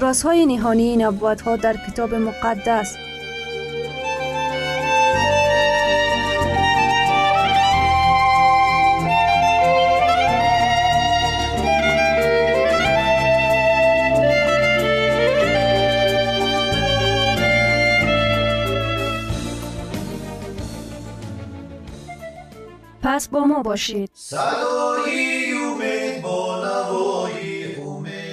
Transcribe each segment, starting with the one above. رازهای نهانی نبوت‌ها در کتاب مقدس. پس با ما باشید. صدای امید با نوای امید.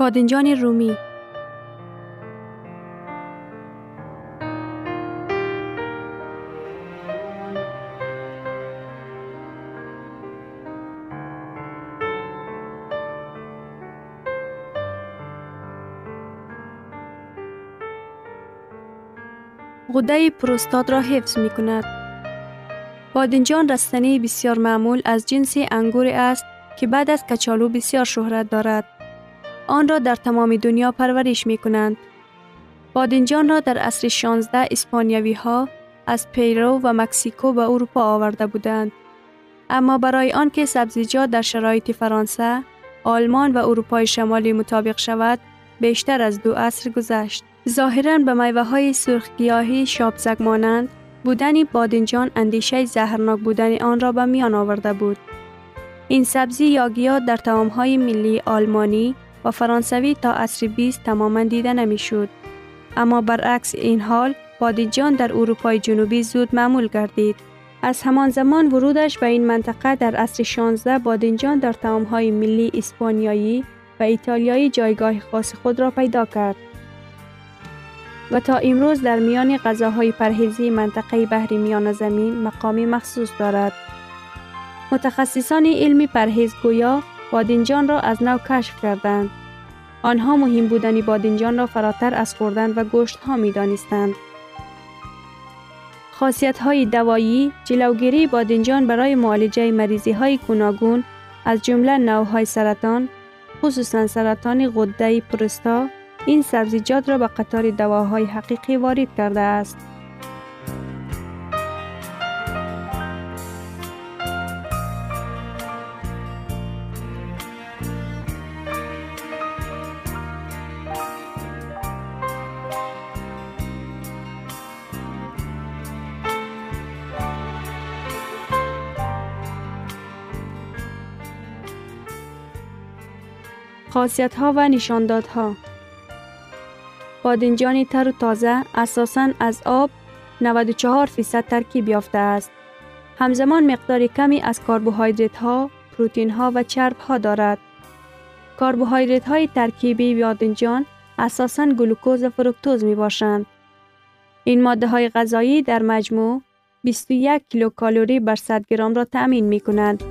بادنجان رومی، غده پروستات را حفظ می کند. بادنجان رستنی بسیار معمول از جنس انگور است که بعد از کچالو بسیار شهرت دارد. آن را در تمام دنیا پرورش می کنند. بادنجان را در عصر 16 اسپانیایی ها از پیرو و مکسیکو به اروپا آورده بودند. اما برای آن که سبزیجات در شرایط فرانسه، آلمان و اروپای شمالی مطابق شود، بیشتر از 2 عصر گذشت. ظاهراً به میوه های سرخ گیاهی شابزک مانند بودن بادنجان اندیشه زهرناک بودن آن را به میان آورده بود. این سبزی یا گیاه در طعام های ملی آلمانی و فرانسوی تا عصر 20 تماماً دیده نمی شد. اما برعکس این حال، بادنجان در اروپای جنوبی زود معمول گردید. از همان زمان ورودش به این منطقه در عصر 16 بادنجان در طعام‌های ملی اسپانیایی و ایتالیایی جایگاه خاص خود را پیدا کرد و تا امروز در میان غذاهای پرهیزی منطقه بحریمیان زمین مقامی مخصوص دارد. متخصصان علم پرهیز گویا بادنجان را از نو کشف کردند. آنها مهم بودن بادنجان را فراتر از خوردن و گوشت ها می دانستند. خاصیت های دوایی جلوگیری بادنجان برای معالجه مریضی های گوناگون از جمله نوع‌های سرطان، خصوصا سرطان غده پروستا، این سبزیجات را به قطار دواهای حقیقی وارد کرده است. خاصیت ها و نشانداد ها بادنجان تر و تازه اساساً از آب 94% ترکیب یافته است. همزمان مقدار کمی از کربوهیدرات ها، پروتئین ها و چرب ها دارد. کربوهیدرات های ترکیبی بادنجان اساساً گلوکوز و فروکتوز می باشند. این ماده های غذایی در مجموع 21 کیلوکالری بر 100 گرم را تأمین می کنند.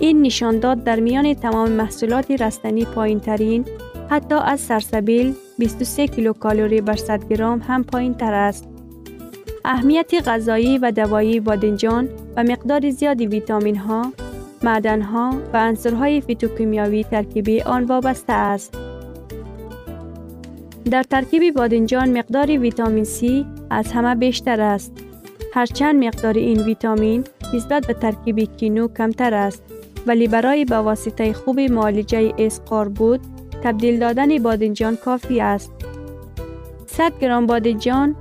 این نشانداد در میان تمام محصولات رستنی پایین ترین، حتی از سرسبیل 23 کیلوکالری بر 100 گرم هم پایین تر است. اهمیت غذایی و دوایی بادنجان و مقدار زیادی ویتامین ها، معدن ها و عناصرهای فیتوکیمیایی ترکیبی آن وابسته است. در ترکیب بادنجان مقدار ویتامین C از همه بیشتر است. هرچند مقدار این ویتامین نسبت به ترکیب کینو کمتر است، ولی برای به واسطه خوب معالجه اسقار بود، تبدیل دادن بادنجان کافی است. 100 گرم بادنجان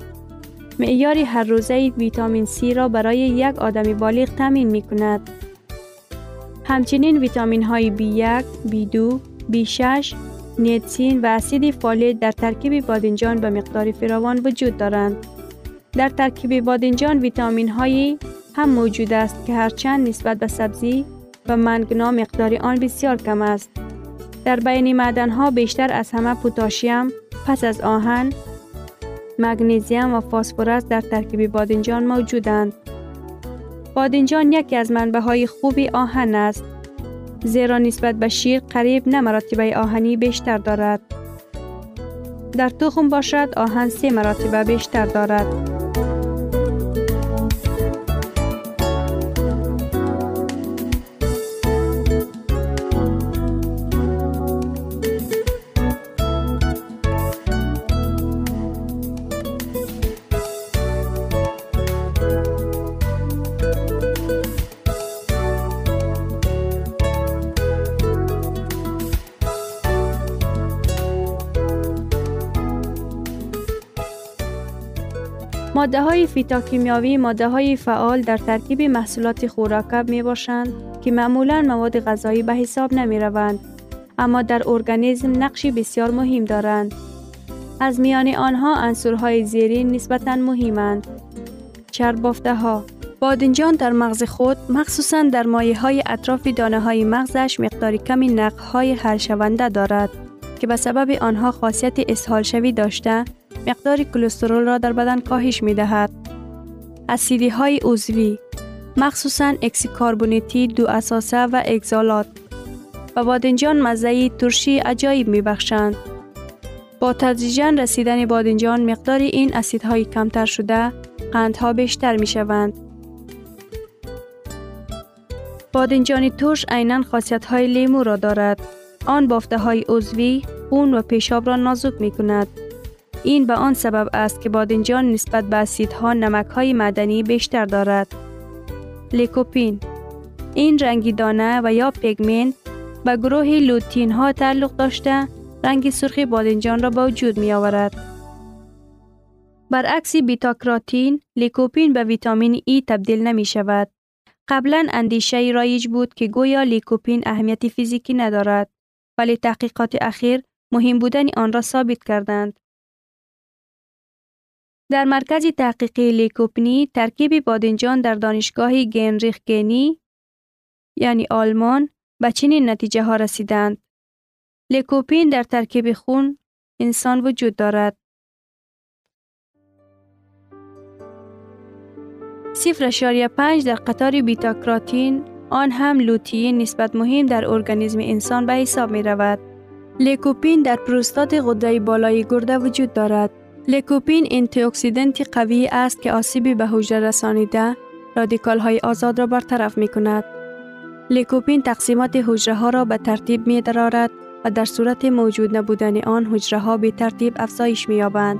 معیار هر روزه ویتامین C را برای یک آدم بالغ تامین می کند. همچنین ویتامین های B1، B2، B6، نیتسین و اسید فولیت در ترکیب بادنجان به مقدار فراوان وجود دارند. در ترکیب بادنجان ویتامین هایی هم موجود است که هرچند نسبت به سبزی و منگنا مقدار آن بسیار کم است. در بین معدن‌ها بیشتر از همه پتاسیم، پس از آهن، مگنیزیم و فسفرس در ترکیب بادنجان موجودند. بادنجان یکی از منبع‌های خوب آهن است، زیرا نسبت به شیر قریب 9 مراتب آهنی بیشتر دارد. در تخم باشد آهن 3 مراتب بیشتر دارد. ماده های فیتوکیمیایی ماده های فعال در ترکیب محصولات خوراکه می باشند که معمولاً مواد غذایی به حساب نمی روند، اما در ارگانیسم نقشی بسیار مهم دارند. از میان آنها عناصرهای زیرین نسبتاً مهمند. چرب بافته ها بادنجان در مغز خود، مخصوصاً در مایه های اطراف دانه های مغزش، مقدار کمی نق های حل شونده دارد که به سبب آنها خاصیت اسهال شوی داشته، مقدار کلسترول را در بدن کاهش می دهد. اسیدی های عضوی مخصوصاً اکسیکاربونیتی دو اساسه و اگزالات و بادنجان مزه‌ای ترشی عجایب می بخشند. با تدریجاً رسیدن بادنجان مقدار این اسیدهای کمتر شده، قندها بیشتر می شوند. بادنجان ترش عیناً خاصیت های لیمو را دارد. آن بافته های عضوی، خون و پیشاب را نازک می کند. این به آن سبب است که بادنجان نسبت به اسیدها نمک‌های معدنی بیشتر دارد. لیکوپین این رنگی دانه و یا پیگمنت به گروه لوتین‌ها تعلق داشته، رنگ سرخ بادنجان را به وجود می‌آورد. برعکس بیتاکراتین، لیکوپین به ویتامین ای تبدیل نمی‌شود. قبلاً اندیشه رایج بود که گویا لیکوپین اهمیت فیزیکی ندارد، ولی تحقیقات اخیر مهم بودن آن را ثابت کردند. در مرکز تحقیقی لیکوپنی ترکیب بادنجان در دانشگاه گنریخ گینی یعنی آلمان به چنین نتیجه ها رسیدند. لیکوپین در ترکیب خون انسان وجود دارد. 0.5 در قطار بیتا کراتین آن هم لوتئین نسبت مهم در ارگانیسم انسان به حساب می رود. لیکوپین در پروستات غده بالای گرده وجود دارد. لیکوپین آنتی اکسیدنت قوی است که آسیبی به حجره رسانیده رادیکال های آزاد را برطرف می کند. لیکوپین تقسیمات حجره ها را به ترتیب می درارد و در صورت موجود نبودن آن حجره ها به ترتیب افزایش می یابند.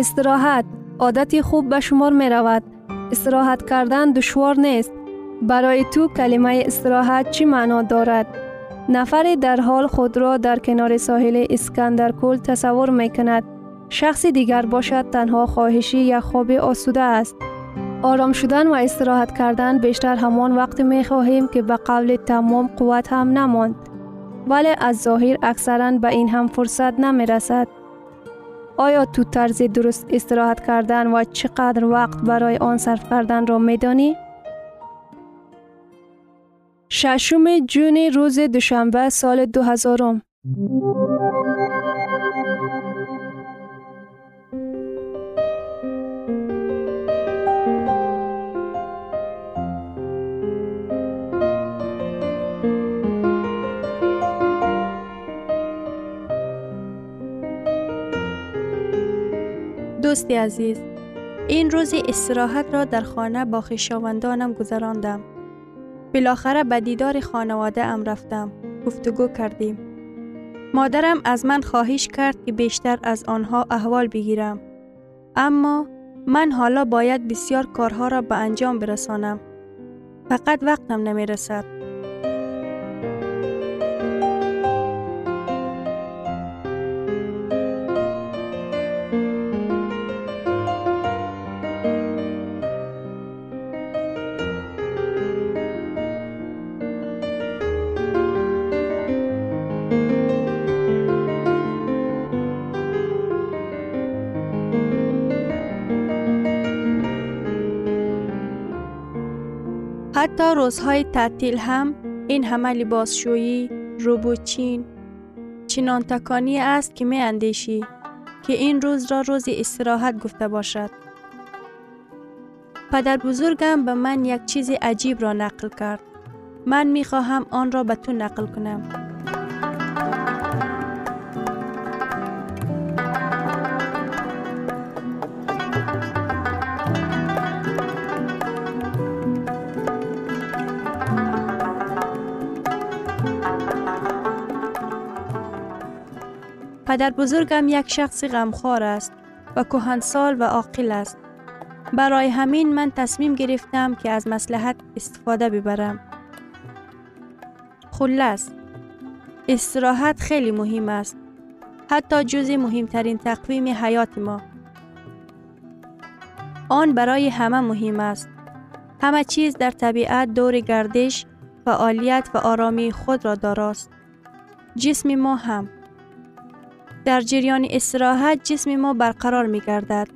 استراحت عادتی خوب به شمار می رود. استراحت کردن دشوار نیست. برای تو کلمه استراحت چی معنا دارد؟ نفری در حال خود را در کنار ساحل اسکندرکل تصور می کند. شخصی دیگر باشد تنها خواهشی یا خواب آسوده است. آرام شدن و استراحت کردن بیشتر همان وقت می خواهیم که به قول تمام قوت هم نماند. ولی از ظاهر اکثراً به این هم فرصت نمی رسد. آیا تو طرز درست استراحت کردن و چقدر وقت برای آن صرف کردن را میدانی؟ 6 جون روز دوشنبه سال 2000. دوستی عزیز، این روز استراحت را در خانه با خویشاوندانم گذراندم. بالاخره به دیدار خانواده ام رفتم. گفتگو کردیم. مادرم از من خواهش کرد که بیشتر از آنها احوال بگیرم. اما من حالا باید بسیار کارها را به انجام برسانم. فقط وقتم نمی رسد. حتی روزهای تعطیل هم این همه لباسشویی، روبوچین، چنان تکانی است که می اندیشی که این روز را روز استراحت گفته باشد. پدر بزرگم به من یک چیز عجیب را نقل کرد. من می خواهم آن را به تو نقل کنم. پدر بزرگم یک شخص غمخوار است و کهنسال و عاقل است. برای همین من تصمیم گرفتم که از مصلحت استفاده ببرم. خلاص، استراحت خیلی مهم است. حتی جزء مهمترین تقویم حیات ما. آن برای همه مهم است. همه چیز در طبیعت دور گردش، فعالیت و آرامی خود را داراست. جسم ما هم. در جریان استراحت جسم ما برقرار می گردد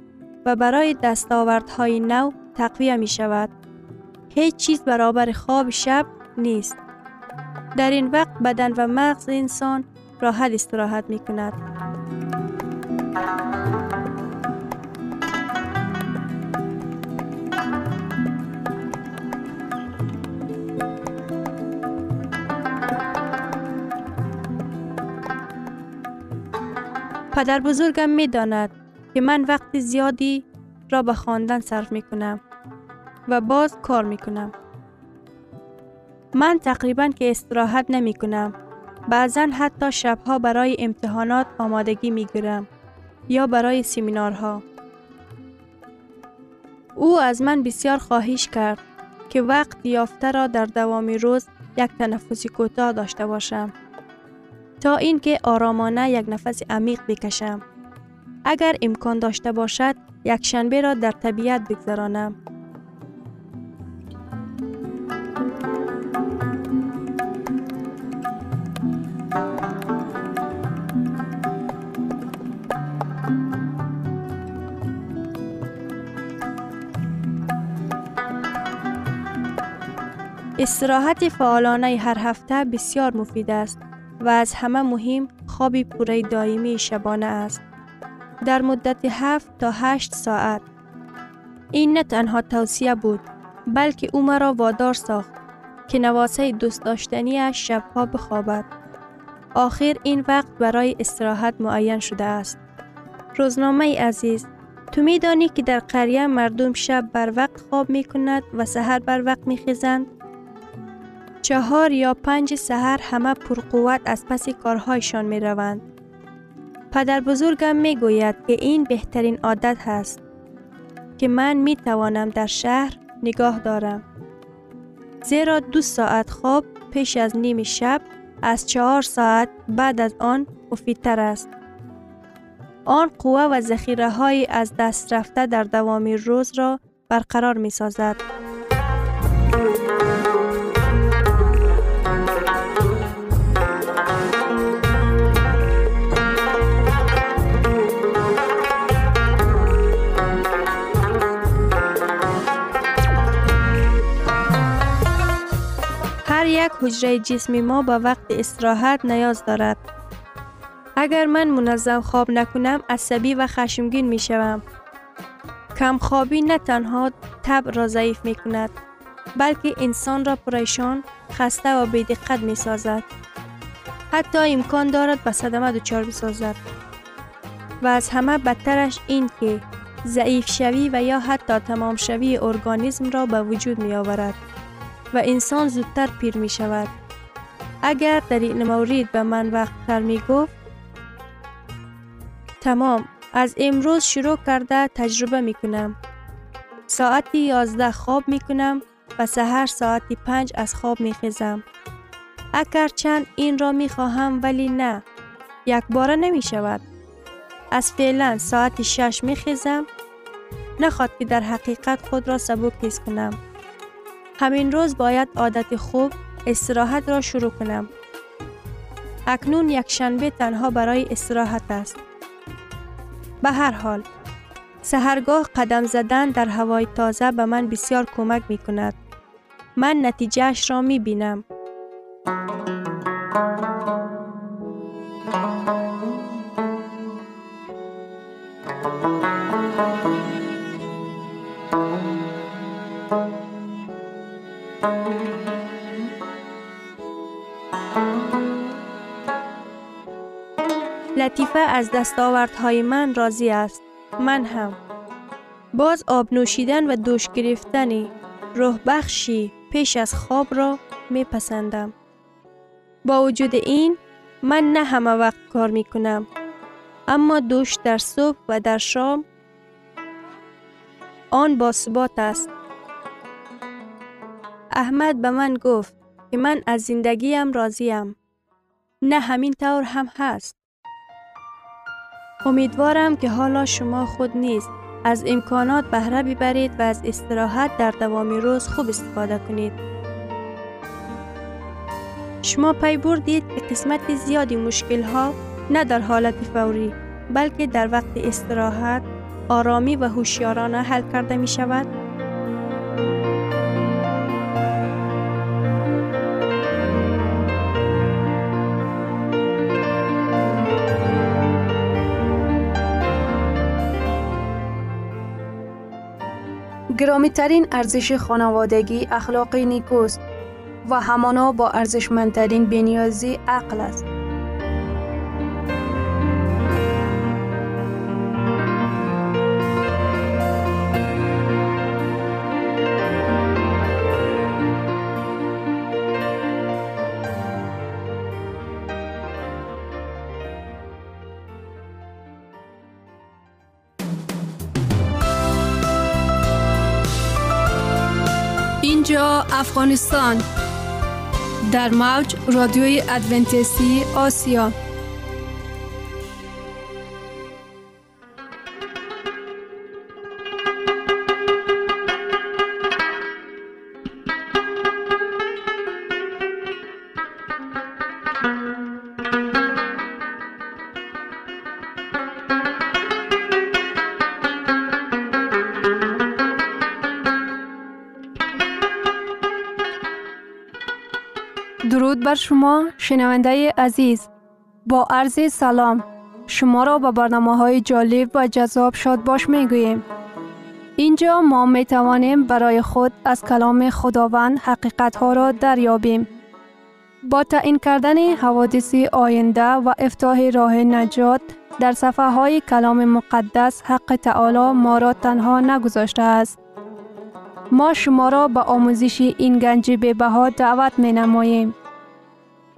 و برای دستاوردهای نو تقویه می شود. هیچ چیز برابر خواب شب نیست. در این وقت بدن و مغز انسان راحت استراحت می کند. پدر بزرگم می داند که من وقت زیادی را به خواندن صرف می کنم و باز کار می کنم. من تقریباً که استراحت نمی کنم. بعضاً حتی شبها برای امتحانات آمادگی می گیرم یا برای سمینارها. او از من بسیار خواهش کرد که وقت یافته را در دوام روز یک تنفسی کوتاه داشته باشم تا اینکه آرامانه یک نفس عمیق بکشم. اگر امکان داشته باشد یک شنبه را در طبیعت بگذرانم. استراحت فعالانه هر هفته بسیار مفید است و از همه مهم خواب پوره دائمی شبانه است. در مدت 7 تا 8 ساعت. این نه تنها توصیه بود بلکه او مرا وادار ساخت که نواسه دوست داشتنیش شبها بخوابد. آخر این وقت برای استراحت معین شده است. روزنامه عزیز، تو می دانی که در قریه مردم شب بر وقت خواب می کند و سحر بر وقت می خیزند؟ 4 یا 5 سحر همه پرقوت از پس کارهایشان می روند. پدر بزرگم می گوید که این بهترین عادت هست که من می توانم در شهر نگاه دارم. زیرا 2 ساعت خواب پیش از نیم شب از 4 ساعت بعد از آن مفیدتر است. آن قوه و ذخیره های از دست رفته در دوام روز را برقرار می سازد. یک حجره جسمی ما با وقت استراحت نیاز دارد. اگر من منظم خواب نکنم عصبی و خشمگین می شوم. کم خوابی نه تنها طبع را ضعیف می کند بلکه انسان را پریشان، خسته و بی‌دقت می سازد. حتی امکان دارد به صدمه دچار بسازد. و از همه بدترش این که ضعیف شوی و یا حتی تمام شوی ارگانیسم را به وجود می آورد و انسان زودتر پیر می شود. اگر در این مورد به من وقت تر می گفت، تمام، از امروز شروع کرده تجربه می کنم. ساعت 11 خواب می کنم و سحر ساعت 5 از خواب می خیزم. اگر چند این را می خواهم ولی نه، یک باره نمی شود. از فعلا ساعت 6 می خیزم، نخواد که در حقیقت خود را سبک حس کنم. همین روز باید عادت خوب استراحت را شروع کنم. اکنون یک شنبه تنها برای استراحت است. به هر حال، سحرگاه قدم زدن در هوای تازه به من بسیار کمک می کند. من نتیجهش را می بینم. لطیفه از دستاوردهای من راضی است. من هم. باز آب نوشیدن و دوش گرفتنی روح بخشی پیش از خواب را می پسندم. با وجود این من نه همه وقت کار می کنم. اما دوش در صبح و در شام آن با ثبات است. احمد به من گفت که من از زندگیم راضیم. نه همین طور هم هست. امیدوارم که حالا شما خود نیز از امکانات بهره ببرید و از استراحت در دوام روز خوب استفاده کنید. شما پی بردید که قسمت زیادی مشکل‌ها نه در حالت فوری بلکه در وقت استراحت آرامی و هوشیارانه حل کرده می شود. گرامی ترین ارزش خانوادگی اخلاق نیکوست و همانا با ارزشمندترین بنیازی عقل است. اینجا افغانستان در موج رادیوی ادونتیستی آسیا. درود بر شما شنونده عزیز، با عرض سلام شما را به برنامه‌های جالب و جذاب شادباش می‌گوییم. اینجا ما می‌توانیم برای خود از کلام خداوند حقیقت‌ها را دریابیم. با تعیین کردن حوادث آینده و افتتاح راه نجات در صفحه‌های کلام مقدس، حق تعالی ما را تنها نگذاشته است. ما شما را به آموزش این گنج بی‌بها دعوت می‌نماییم.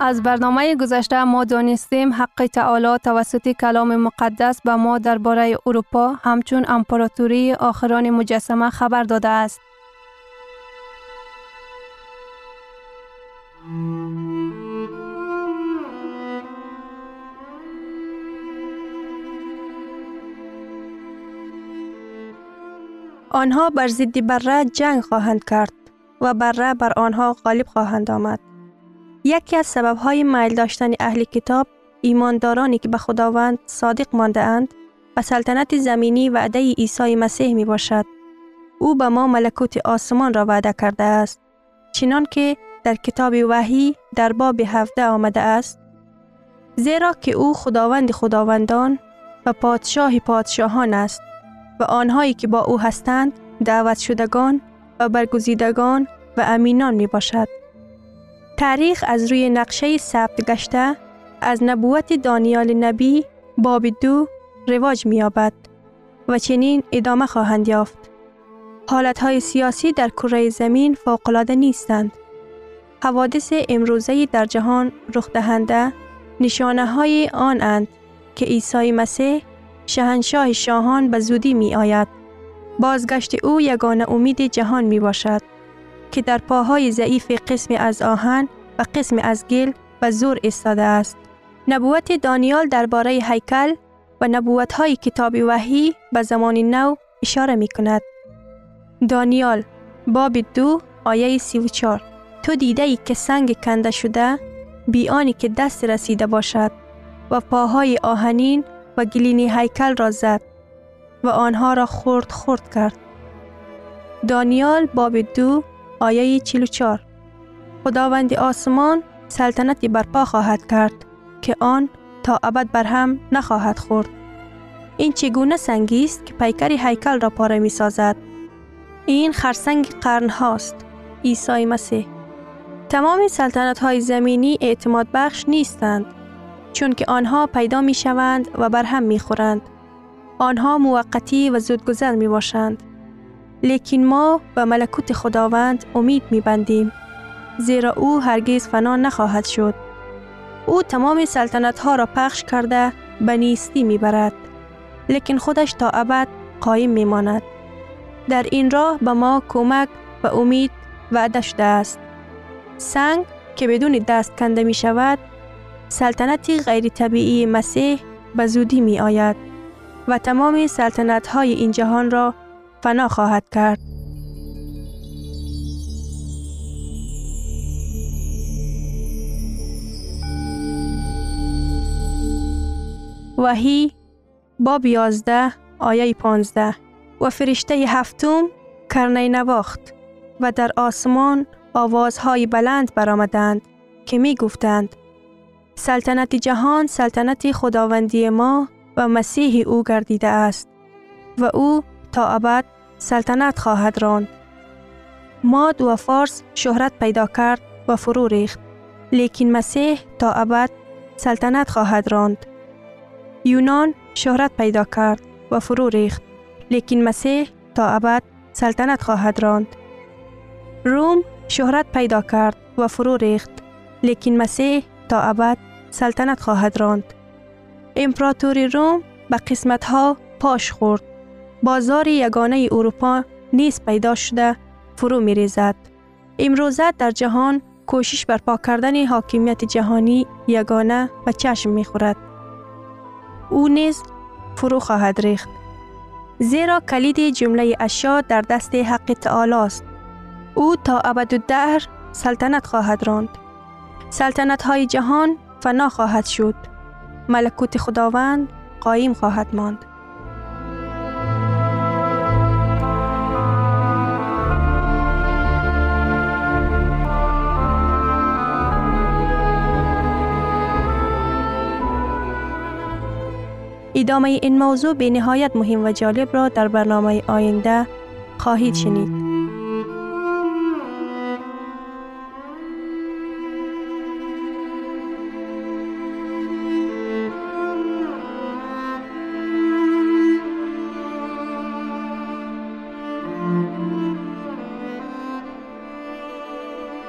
از برنامه گذشته ما دانستیم حق تعالی توسط کلام مقدس به ما درباره اروپا همچون امپراتوری آخران مجسمه خبر داده است. آنها بر ضد بره جنگ خواهند کرد و بره بر آنها غالب خواهند آمد. یکی از سبب‌های میل داشتن اهل کتاب، ایماندارانی که به خداوند صادق مانده‌اند، به سلطنت زمینی وعده عیسی مسیح می‌باشد. او به ما ملکوت آسمان را وعده کرده است. چنان که در کتاب وحی در باب 17 آمده است: زیرا که او خداوند خداوندان و پادشاه پادشاهان است و آنهایی که با او هستند دعوت شدگان و برگزیدگان و امینان میباشد. تاریخ از روی نقشه ثبت گشته از نبوت دانیال نبی باب 2 رواج می‌یابد و چنین ادامه خواهند یافت. حالت‌های سیاسی در کره زمین فوق‌العاده نیستند. حوادث امروزه در جهان رخ دهنده نشانه‌های آن اند که عیسی مسیح شاهنشاه شاهان به زودی می آید. بازگشت او یگانه امید جهان می باشد که در پاهای ضعیف قسم از آهن و قسم از گل و زور ایستاده است. نبوت دانیال درباره هیکل و نبوت‌های کتاب وحی به زمان نو اشاره می کند. دانیال باب 2 آیه 34: تو دیده‌ای که سنگ کنده شده بیانی که دست رسیده باشد و پاهای آهنین و گلینی هیکل را زد و آنها را خرد خرد کرد. دانیال باب 2 آیه 44: خداوند آسمان سلطنتی برپا خواهد کرد که آن تا ابد برهم نخواهد خورد. این چگونه سنگی است که پیکر هیکل را پاره می سازد؟ این خرسنگ قرن هاست، عیسی مسیح. تمام سلطنت های زمینی اعتماد بخش نیستند، چون که آنها پیدا می شوند و برهم می خورند. آنها موقتی و زودگذر می باشند. لیکن ما به ملکوت خداوند امید می‌بندیم، زیرا او هرگز فنا نخواهد شد. او تمام سلطنت‌ها را پخش کرده به نیستی می‌برد، لیکن خودش تا ابد قایم می‌ماند. در این راه به ما کمک و امید وعده شده است. سنگ که بدون دست کنده می شود، سلطنت غیر طبیعی مسیح به زودی می آید و تمام سلطنت های این جهان را فنا خواهد کرد. وحی باب 11 آیه 15. و فرشته هفتم کرنه نواخت و در آسمان آوازهای بلند برآمدند که می گفتند سلطنت جهان سلطنت خداوندی ما و مسیح او گردیده است و او تا ابد سلطنت خواهد راند. ماد و فارس شهرت پیدا کرد و فرو ریخت، لیکن مسیح تا ابد سلطنت خواهد راند. یونان شهرت پیدا کرد و فرو ریخت، لیکن مسیح تا ابد سلطنت خواهد راند. روم شهرت پیدا کرد و فرو ریخت، لیکن مسیح تا ابد سلطنت خواهد راند. امپراتوری روم به قسمت‌ها پاش خورد. بازار یگانه اروپا نیز پیدا شده فرو می‌ریزد. امروزه در جهان کوشش برپا کردن حاکمیت جهانی یگانه به چشم می‌خورد. او نیز فرو خواهد ریخت. زیرا کلید جمله اشیا در دست حق تعالی است. او تا ابدالدهر سلطنت خواهد راند. سلطنت های جهان فنا خواهد شد. ملکوت خداوند قایم خواهد ماند. ادامه این موضوع به نهایت مهم و جالب را در برنامه آینده خواهید شنید.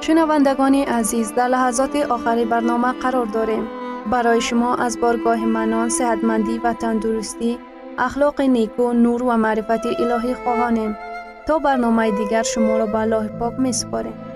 شنوندگان عزیز، در لحظات آخر برنامه قرار داریم. برای شما از بارگاه منان، صحتمندی و تندرستی، اخلاق نیکو، نور و معرفت الهی خواهانیم. تا برنامه دیگر شما را به الله پاک می‌سپاریم.